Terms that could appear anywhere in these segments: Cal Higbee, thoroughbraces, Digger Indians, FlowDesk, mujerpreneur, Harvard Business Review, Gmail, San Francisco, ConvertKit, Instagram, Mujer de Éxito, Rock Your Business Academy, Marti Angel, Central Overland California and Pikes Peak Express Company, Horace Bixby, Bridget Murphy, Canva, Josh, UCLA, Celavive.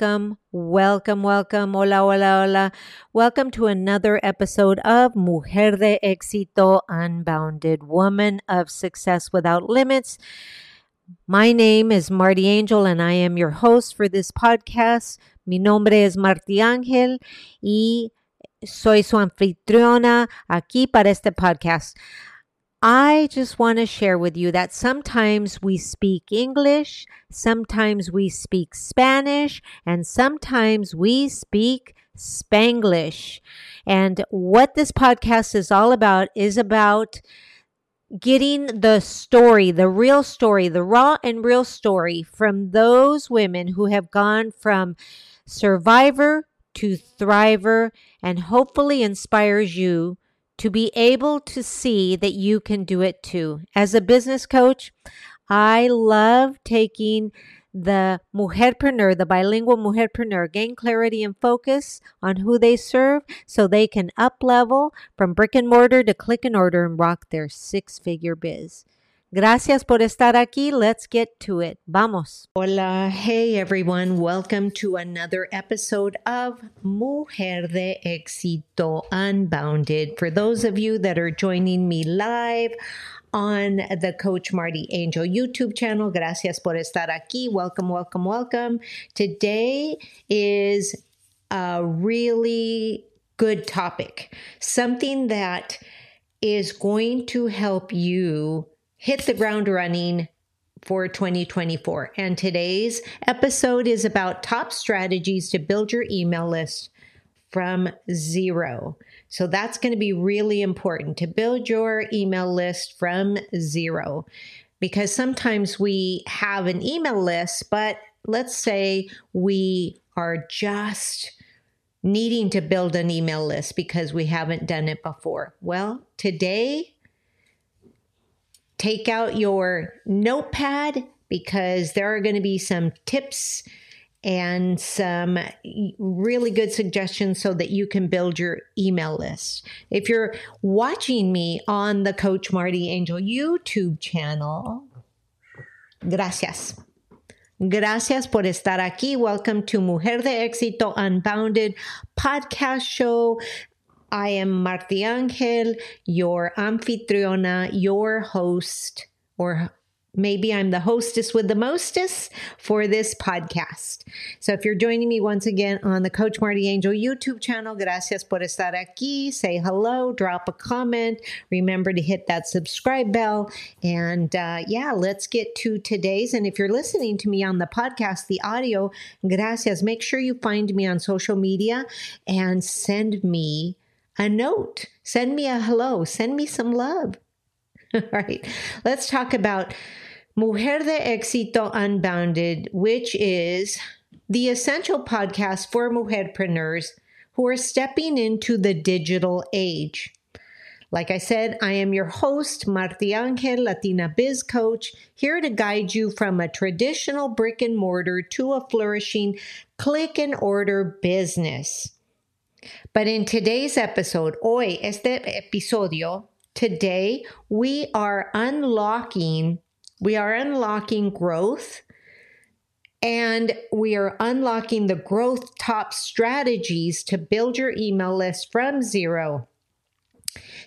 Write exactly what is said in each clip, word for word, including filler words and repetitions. Welcome, welcome, welcome. Hola, hola, hola. Welcome to another episode of Mujer de Éxito, Unbounded Woman of Success Without Limits. My name is Marti Angel and I am your host for this podcast. Mi nombre es Marti Angel y soy su anfitriona aquí para este podcast. I just want to share with you that sometimes we speak English, sometimes we speak Spanish, and sometimes we speak Spanglish. And what this podcast is all about is about getting the story, the real story, the raw and real story from those women who have gone from survivor to thriver, and hopefully inspires you to be able to see that you can do it too. As a business coach, I love taking the mujerpreneur, the bilingual mujerpreneur, gain clarity and focus on who they serve so they can up-level from brick and mortar to click and order and rock their six-figure biz. Gracias por estar aquí. Let's get to it. Vamos. Hola. Hey, everyone. Welcome to another episode of Mujer de Éxito Unbounded. For those of you that are joining me live on the Coach Marti Angel YouTube channel, gracias por estar aquí. Welcome, welcome, welcome. Today is a really good topic, something that is going to help you hit the ground running for twenty twenty-four. And today's episode is about top strategies to build your email list from zero. So that's going to be really important, to build your email list from zero. Because sometimes we have an email list, but let's say we are just needing to build an email list because we haven't done it before. Well, today, take out your notepad because there are going to be some tips and some really good suggestions so that you can build your email list. If you're watching me on the Coach Marti Angel YouTube channel, gracias. Gracias por estar aquí. Welcome to Mujer de Éxito Unbounded podcast show. I am Marti Angel, your anfitriona, your host, or maybe I'm the hostess with the mostest for this podcast. So if you're joining me once again on the Coach Marti Angel YouTube channel, gracias por estar aquí. Say hello, drop a comment. Remember to hit that subscribe bell. And uh, yeah, let's get to today's. And if you're listening to me on the podcast, the audio, gracias. Make sure you find me on social media and send me a note, send me a hello, send me some love. All right, let's talk about Mujer de Éxito Unbounded, which is the essential podcast for mujerpreneurs who are stepping into the digital age. Like I said, I am your host, Marti Angel, Latina Biz Coach, here to guide you from a traditional brick and mortar to a flourishing click and order business. But in today's episode, hoy, este episodio, today, we are unlocking, we are unlocking growth, and we are unlocking the growth top strategies to build your email list from zero.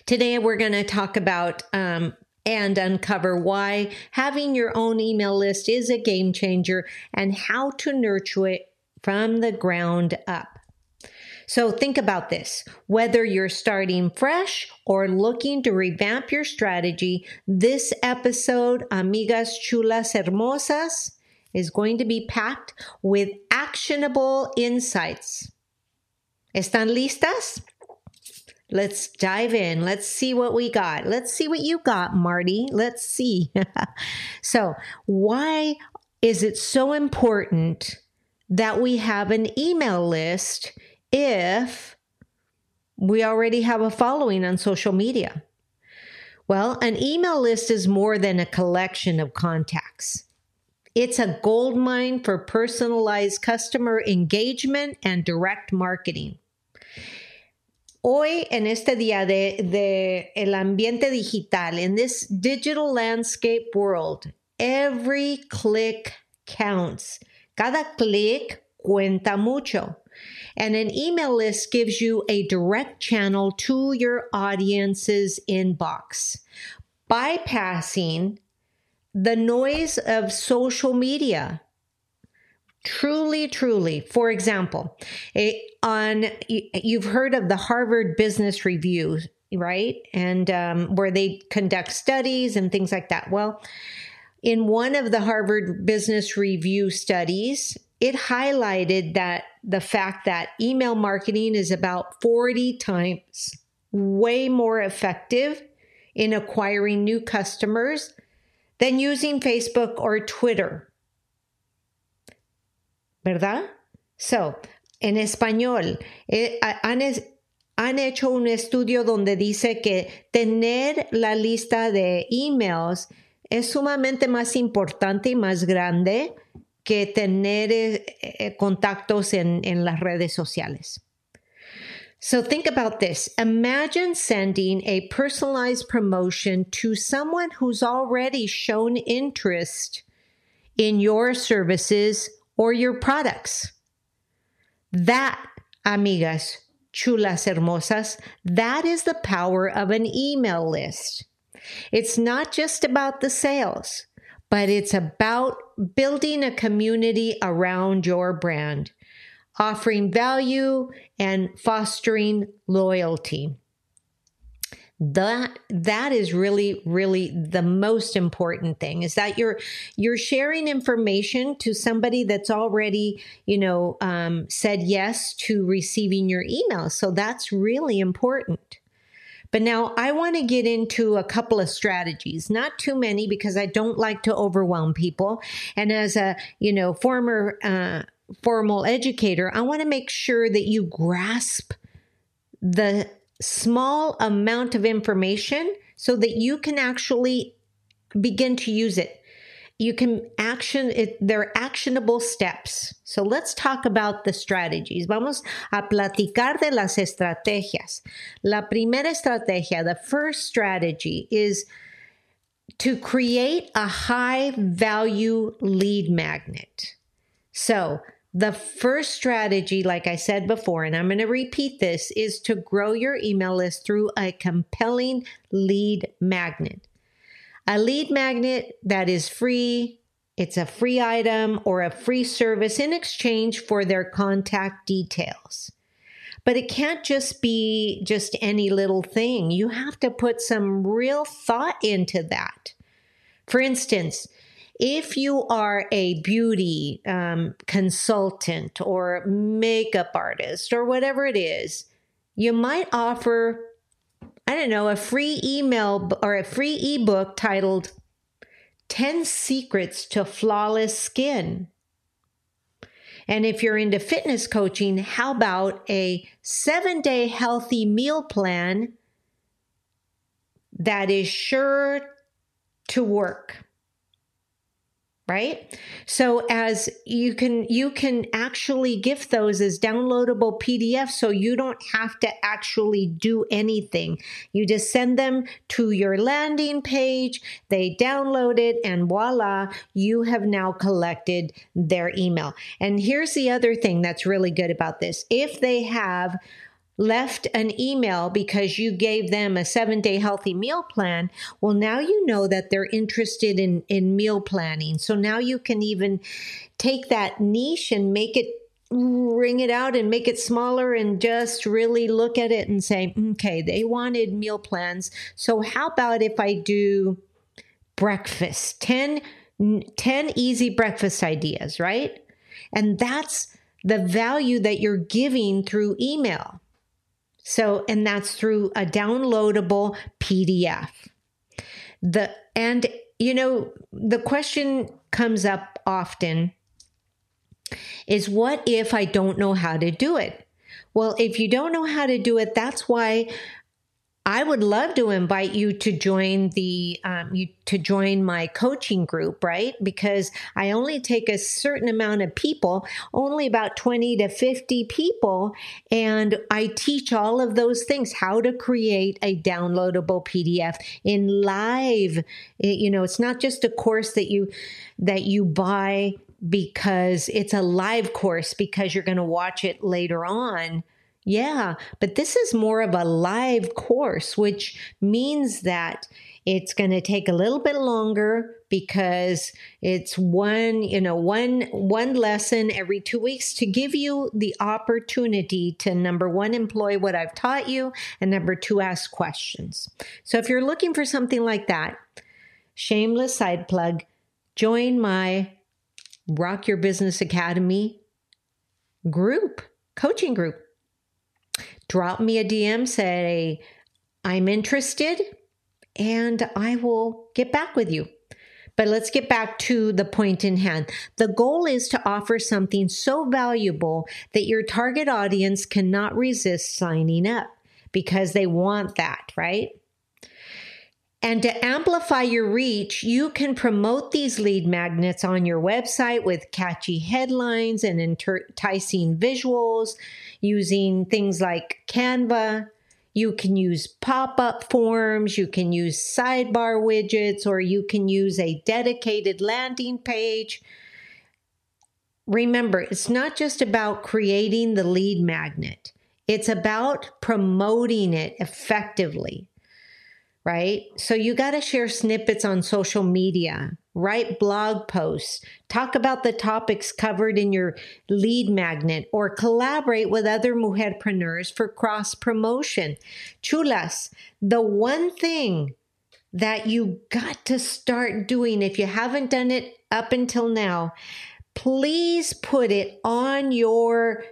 Today, we're going to talk about um, and uncover why having your own email list is a game changer and how to nurture it from the ground up. So think about this. Whether you're starting fresh or looking to revamp your strategy, this episode, Amigas Chulas Hermosas, is going to be packed with actionable insights. ¿Están listas? Let's dive in. Let's see what we got. Let's see what you got, Marti. Let's see. So, why is it so important that we have an email list if we already have a following on social media? Well, an email list is more than a collection of contacts. It's a goldmine for personalized customer engagement and direct marketing. Hoy, en este día de, de el ambiente digital, in this digital landscape world, every click counts. Cada click cuenta mucho. And an email list gives you a direct channel to your audience's inbox, bypassing the noise of social media. Truly, truly. For example, it, on you've heard of the Harvard Business Review, right? And um, where they conduct studies and things like that. Well, in one of the Harvard Business Review studies, it highlighted that the fact that email marketing is about forty times way more effective in acquiring new customers than using Facebook or Twitter. ¿Verdad? So, en español, eh, han, es, han hecho un estudio donde dice que tener la lista de emails es sumamente más importante y más grande que tener eh, contactos en, en las redes sociales. So think about this. Imagine sending a personalized promotion to someone who's already shown interest in your services or your products. That, amigas chulas hermosas, that is the power of an email list. It's not just about the sales, but it's about building a community around your brand, offering value and fostering loyalty. That, that is really, really the most important thing, is that you're, you're sharing information to somebody that's already, you know, um, said yes to receiving your email. So that's really important. But now I want to get into a couple of strategies, not too many, because I don't like to overwhelm people. And as a, you know, former, uh, formal educator, I want to make sure that you grasp the small amount of information so that you can actually begin to use it. You can action it. They're actionable steps. So let's talk about the strategies. Vamos a platicar de las estrategias. La primera estrategia, the first strategy, is to create a high value lead magnet. So the first strategy, like I said before, and I'm going to repeat this, is to grow your email list through a compelling lead magnet. A lead magnet that is free. It's a free item or a free service in exchange for their contact details. But it can't just be just any little thing. You have to put some real thought into that. For instance, if you are a beauty um, consultant or makeup artist or whatever it is, you might offer, I don't know, a free email or a free ebook titled ten secrets to Flawless Skin. And if you're into fitness coaching, how about a seven-day healthy meal plan that is sure to work, right? So as you can, you can actually gift those as downloadable P D Fs, so you don't have to actually do anything. You just send them to your landing page, they download it, and voila, you have now collected their email. And here's the other thing that's really good about this. If they have left an email because you gave them a seven-day healthy meal plan, well, now you know that they're interested in, in meal planning. So now you can even take that niche and make it, wring it out and make it smaller and just really look at it and say, okay, they wanted meal plans. So how about if I do breakfast, ten, ten easy breakfast ideas, right? And that's the value that you're giving through email. So, and that's through a downloadable P D F. The, and, you know, the question comes up often is, what if I don't know how to do it? Well, if you don't know how to do it, that's why I would love to invite you to join the, um, you, to join my coaching group, right? Because I only take a certain amount of people, only about twenty to fifty people. And I teach all of those things, how to create a downloadable P D F in live. You know, it's not just a course that you, that you buy because it's a live course, because you're going to watch it later on. Yeah, but this is more of a live course, which means that it's going to take a little bit longer because it's one, you know, one, one lesson every two weeks to give you the opportunity to, number one, employ what I've taught you, and number two, ask questions. So if you're looking for something like that, shameless side plug, join my Rock Your Business Academy group, coaching group. Drop me a D M, say, I'm interested, and I will get back with you. But let's get back to the point in hand. The goal is to offer something so valuable that your target audience cannot resist signing up because they want that, right? And to amplify your reach, you can promote these lead magnets on your website with catchy headlines and enticing visuals using things like Canva. You can use pop-up forms, you can use sidebar widgets, or you can use a dedicated landing page. Remember, it's not just about creating the lead magnet. It's about promoting it effectively. Right? So you got to share snippets on social media, write blog posts, talk about the topics covered in your lead magnet, or collaborate with other mujerpreneurs for cross-promotion. Chulas, the one thing that you got to start doing, if you haven't done it up until now, please put it on your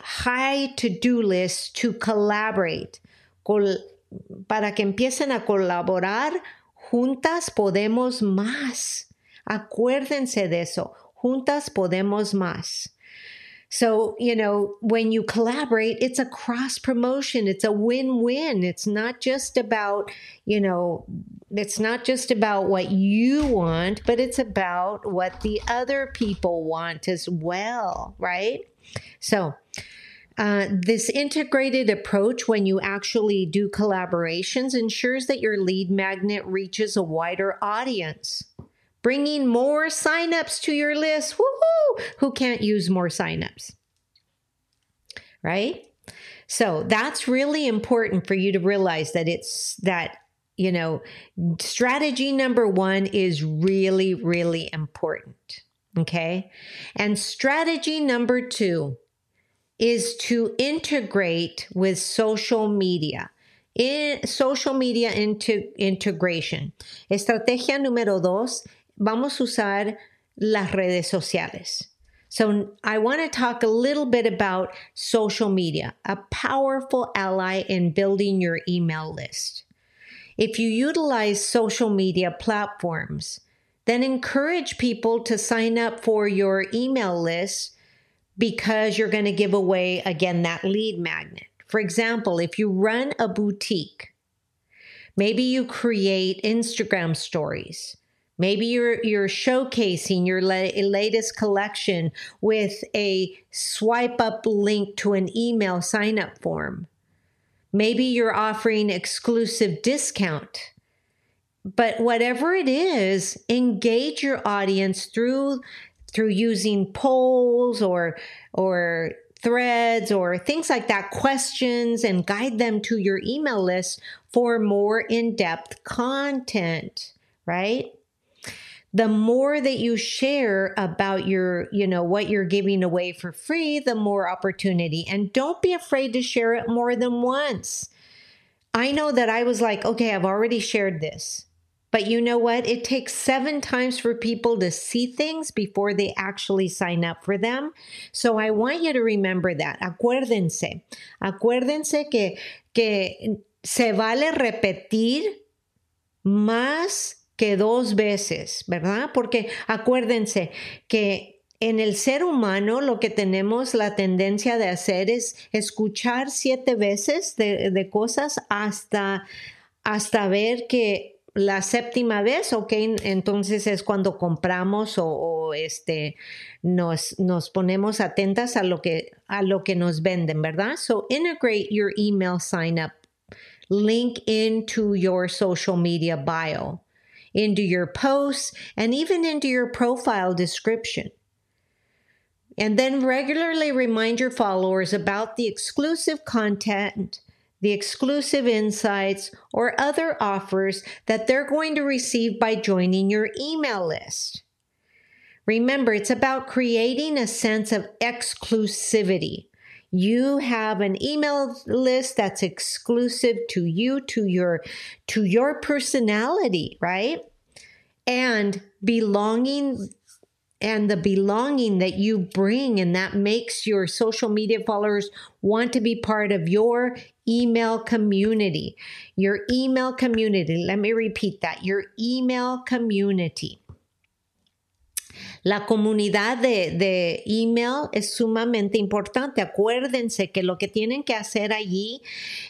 high to-do list to collaborate. Col- Para que empiecen a colaborar, juntas podemos más. Acuérdense de eso. Juntas podemos más. So, you know, when you collaborate, it's a cross-promotion. It's a win-win. It's not just about, you know, it's not just about what you want, but it's about what the other people want as well, right? So, Uh, this integrated approach, when you actually do collaborations, ensures that your lead magnet reaches a wider audience, bringing more signups to your list. Woohoo! Who can't use more signups? Right? So that's really important for you to realize that it's that, you know, strategy number one is really, really important. Okay. And strategy number two is to integrate with social media. In, social media into integration. Estrategia número dos, vamos a usar las redes sociales. So I want to talk a little bit about social media, a powerful ally in building your email list. If you utilize social media platforms, then encourage people to sign up for your email list, because you're going to give away, again, that lead magnet. For example, if you run a boutique, maybe you create Instagram stories. Maybe you're you're showcasing your la- latest collection with a swipe up link to an email sign up form. Maybe you're offering exclusive discount. But whatever it is, engage your audience through through using polls or or threads or things like that, questions, and guide them to your email list for more in-depth content, right? The more that you share about your, you know, what you're giving away for free, the more opportunity. And don't be afraid to share it more than once. I know that I was like, okay, I've already shared this. But you know what? It takes seven times for people to see things before they actually sign up for them. So I want you to remember that. Acuérdense. Acuérdense que, que se vale repetir más que dos veces, ¿verdad? Porque acuérdense que en el ser humano lo que tenemos la tendencia de hacer es escuchar siete veces de, de cosas hasta, hasta ver que la séptima vez, ok, entonces es cuando compramos o, o este, nos, nos ponemos atentas a lo que, a lo que nos venden, ¿verdad? So integrate your email sign up link into your social media bio, into your posts, and even into your profile description. And then regularly remind your followers about the exclusive content, the exclusive insights, or other offers that they're going to receive by joining your email list. Remember, it's about creating a sense of exclusivity. You have an email list that's exclusive to you, to your, to your personality, right? And belonging and the belonging that you bring, and that makes your social media followers want to be part of your email community. Your email community. Let me repeat that. Your email community. La comunidad de, de email es sumamente importante. Acuérdense que lo que tienen que hacer allí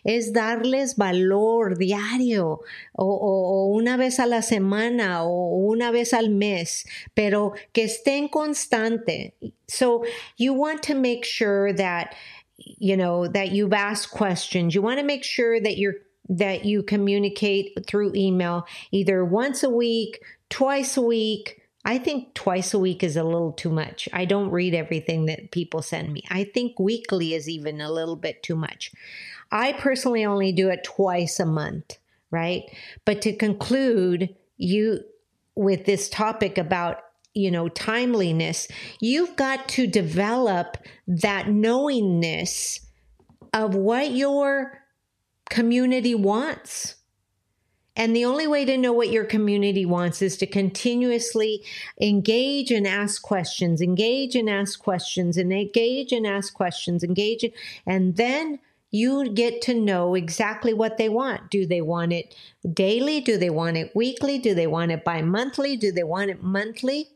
es darles valor diario o, o, o una vez a la semana o una vez al mes, pero que estén constante. So you want to make sure that, you know, that you've asked questions. You want to make sure that you're that you communicate through email either once a week, twice a week. I think twice a week is a little too much. I don't read everything that people send me. I think weekly is even a little bit too much. I personally only do it twice a month, right? But to conclude you with this topic about, you know, timeliness, you've got to develop that knowingness of what your community wants. And the only way to know what your community wants is to continuously engage and ask questions, engage and ask questions, and engage and ask questions, engage. And then you get to know exactly what they want. Do they want it daily? Do they want it weekly? Do they want it bi-monthly? Do they want it monthly?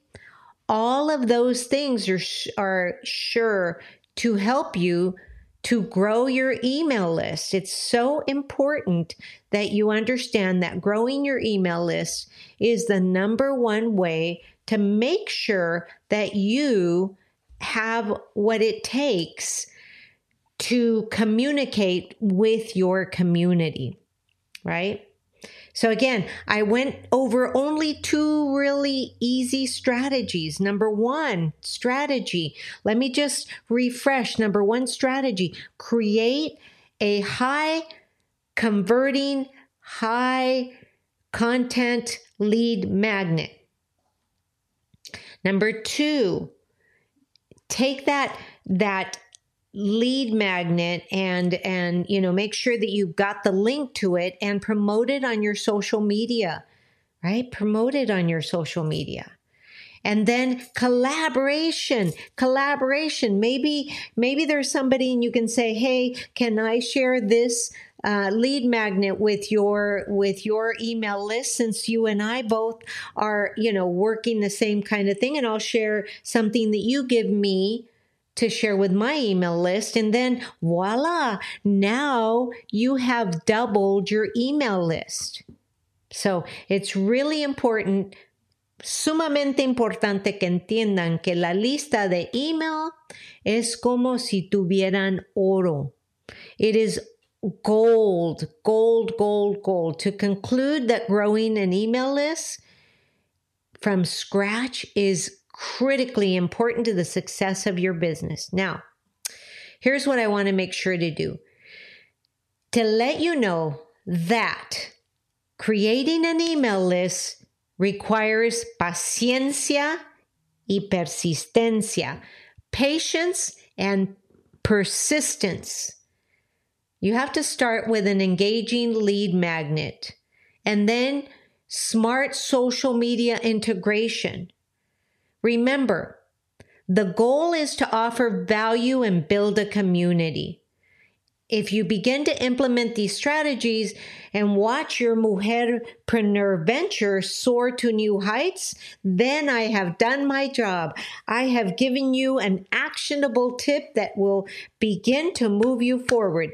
All of those things are, are sure to help you to grow your email list. It's so important that you understand that growing your email list is the number one way to make sure that you have what it takes to communicate with your community, right? So again, I went over only two really easy strategies. Number one strategy, let me just refresh. Number one strategy, create a high converting, high content lead magnet. Number two, take that, that lead magnet and, and, you know, make sure that you've got the link to it and promote it on your social media, right? Promote it on your social media. And then collaboration, collaboration. Maybe, maybe there's somebody and you can say, hey, can I share this uh, lead magnet with your, with your email list, since you and I both are, you know, working the same kind of thing, and I'll share something that you give me to share with my email list. And then voila, now you have doubled your email list. So it's really important, sumamente importante que entiendan que la lista de email es como si tuvieran oro. It is gold, gold, gold, gold. To conclude that growing an email list from scratch is critically important to the success of your business. Now, here's what I want to make sure to do. To let you know that creating an email list requires paciencia y persistencia, patience and persistence. You have to start with an engaging lead magnet and then smart social media integration. Remember, the goal is to offer value and build a community. If you begin to implement these strategies and watch your mujerpreneur venture soar to new heights, then I have done my job. I have given you an actionable tip that will begin to move you forward.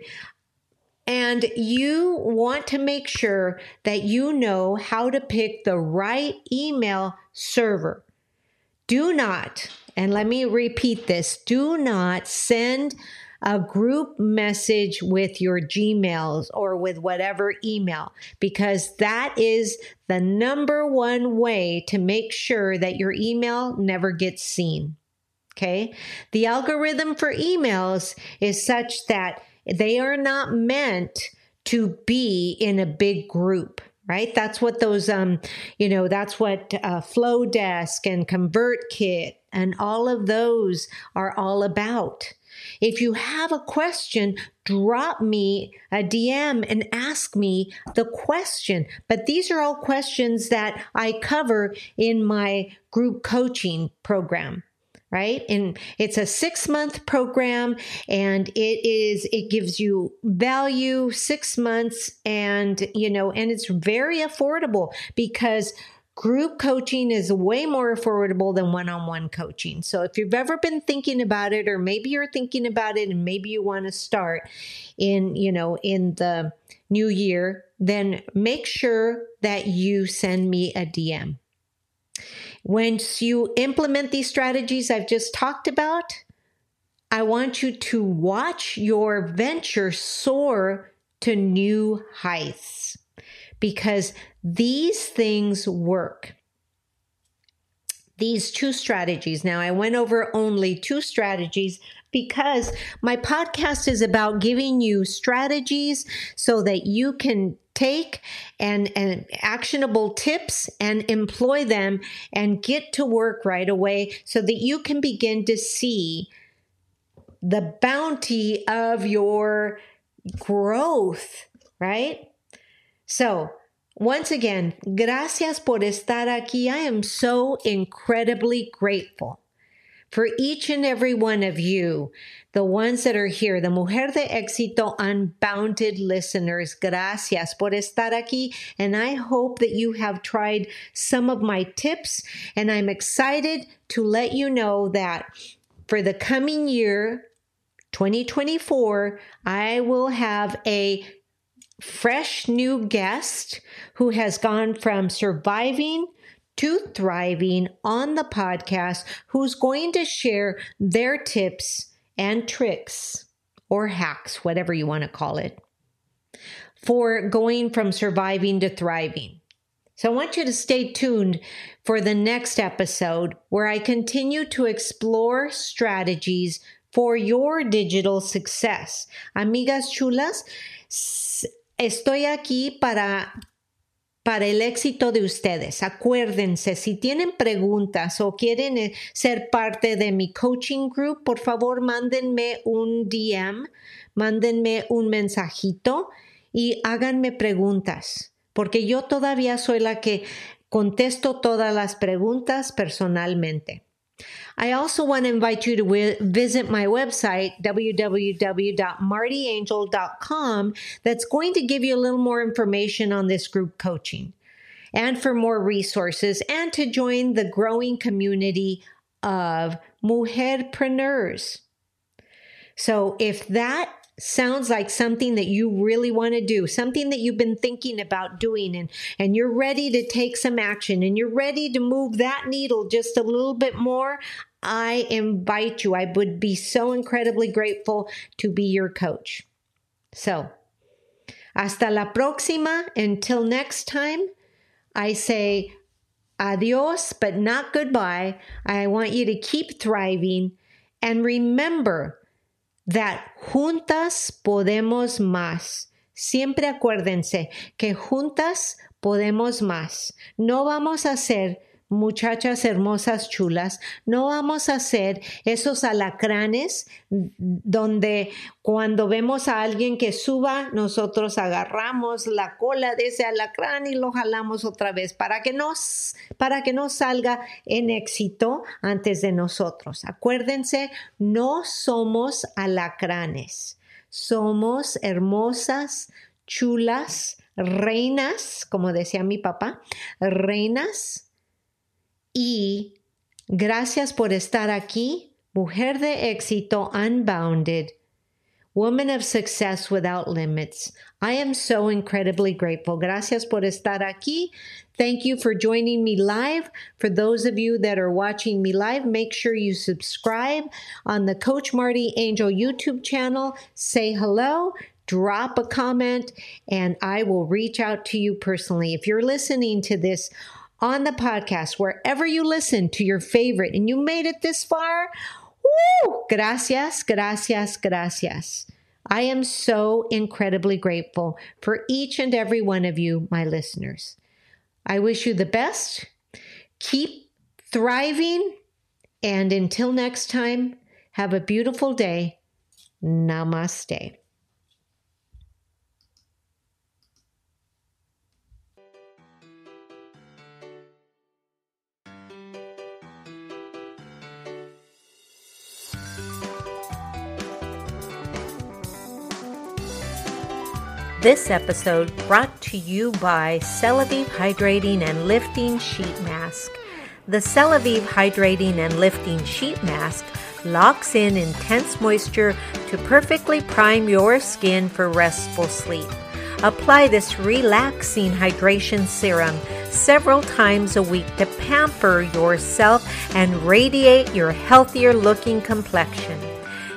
And you want to make sure that you know how to pick the right email server. Do not, and let me repeat this, do not send a group message with your Gmails or with whatever email, because that is the number one way to make sure that your email never gets seen. Okay. The algorithm for emails is such that they are not meant to be in a big group, right? That's what those, um, you know, that's what uh, FlowDesk and ConvertKit and all of those are all about. If you have a question, drop me a D M and ask me the question. But these are all questions that I cover in my group coaching program, right? And it's a six-month program, and it is, it gives you value six months and, you know, and it's very affordable because group coaching is way more affordable than one-on-one coaching. So if you've ever been thinking about it, or maybe you're thinking about it and maybe you want to start in, you know, in the new year, then make sure that you send me a D M. Once you implement these strategies I've just talked about, I want you to watch your venture soar to new heights, because these things work. These two strategies. Now, I went over only two strategies because my podcast is about giving you strategies so that you can take and, and actionable tips and employ them and get to work right away so that you can begin to see the bounty of your growth, right? So, once again, gracias por estar aquí. I am so incredibly grateful for each and every one of you, the ones that are here, the Mujer de Éxito Unbounded listeners. Gracias por estar aquí. And I hope that you have tried some of my tips. And I'm excited to let you know that for the coming year, twenty twenty-four, I will have a fresh new guest who has gone from surviving to thriving on the podcast, who's going to share their tips and tricks or hacks, whatever you want to call it, for going from surviving to thriving. So I want you to stay tuned for the next episode where I continue to explore strategies for your digital success. Amigas chulas, estoy aquí para, para el éxito de ustedes. Acuérdense, si tienen preguntas o quieren ser parte de mi coaching group, por favor, mándenme un D M, mándenme un mensajito y háganme preguntas, porque yo todavía soy la que contesto todas las preguntas personalmente. I also want to invite you to wi- visit my website, w w w dot marti angel dot com. That's going to give you a little more information on this group coaching and for more resources and to join the growing community of mujerpreneurs. So if that sounds like something that you really want to do, something that you've been thinking about doing, and, and you're ready to take some action and you're ready to move that needle just a little bit more, I invite you. I would be so incredibly grateful to be your coach. So, hasta la próxima. Until next time, I say adios, but not goodbye. I want you to keep thriving and remember that juntas podemos más. Siempre acuérdense que juntas podemos más. No vamos a ser muchachas hermosas chulas. No vamos a ser esos alacranes donde cuando vemos a alguien que suba, nosotros agarramos la cola de ese alacrán y lo jalamos otra vez para que nos, para que nos salga en éxito antes de nosotros. Acuérdense, no somos alacranes. Somos hermosas, chulas, reinas, como decía mi papá, reinas. Y gracias por estar aquí, Mujer de Éxito Unbounded, Woman of Success Without Limits. I am so incredibly grateful. Gracias por estar aquí. Thank you for joining me live. For those of you that are watching me live, make sure you subscribe on the Coach Marti Angel YouTube channel. Say hello. Drop a comment, and I will reach out to you personally. If you're listening to this on the podcast, wherever you listen to your favorite, and you made it this far, Woo! Gracias, gracias, gracias. I am so incredibly grateful for each and every one of you, my listeners. I wish you the best. Keep thriving. And until next time, have a beautiful day. Namaste. This episode brought to you by Celavive Hydrating and Lifting Sheet Mask. The Celavive Hydrating and Lifting Sheet Mask locks in intense moisture to perfectly prime your skin for restful sleep. Apply this relaxing hydration serum several times a week to pamper yourself and radiate your healthier looking complexion.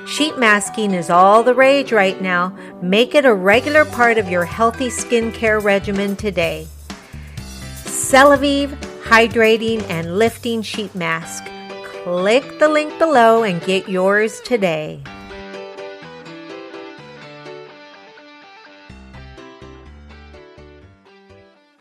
Sheet masking is all the rage right now. Make it a regular part of your healthy skincare regimen today. Celavive Hydrating and Lifting Sheet Mask. Click the link below and get yours today.